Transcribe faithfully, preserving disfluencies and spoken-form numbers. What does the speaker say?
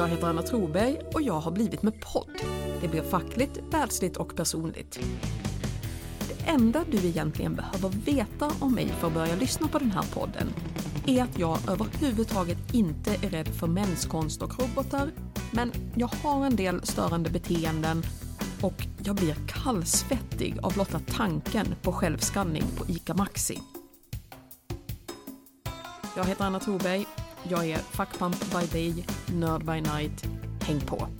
Jag heter Anna Troberg och jag har blivit med podd. Det blir fackligt, världsligt och personligt. Det enda du egentligen behöver veta om mig för att börja lyssna på den här podden är att jag överhuvudtaget inte är rädd för mänskonst och robotar, men jag har en del störande beteenden och jag blir kallsvettig av blotta tanken på självskanning på ICA Maxi. Jag heter Anna Troberg. Jag är fuckpump by day, nerd by night. Häng på!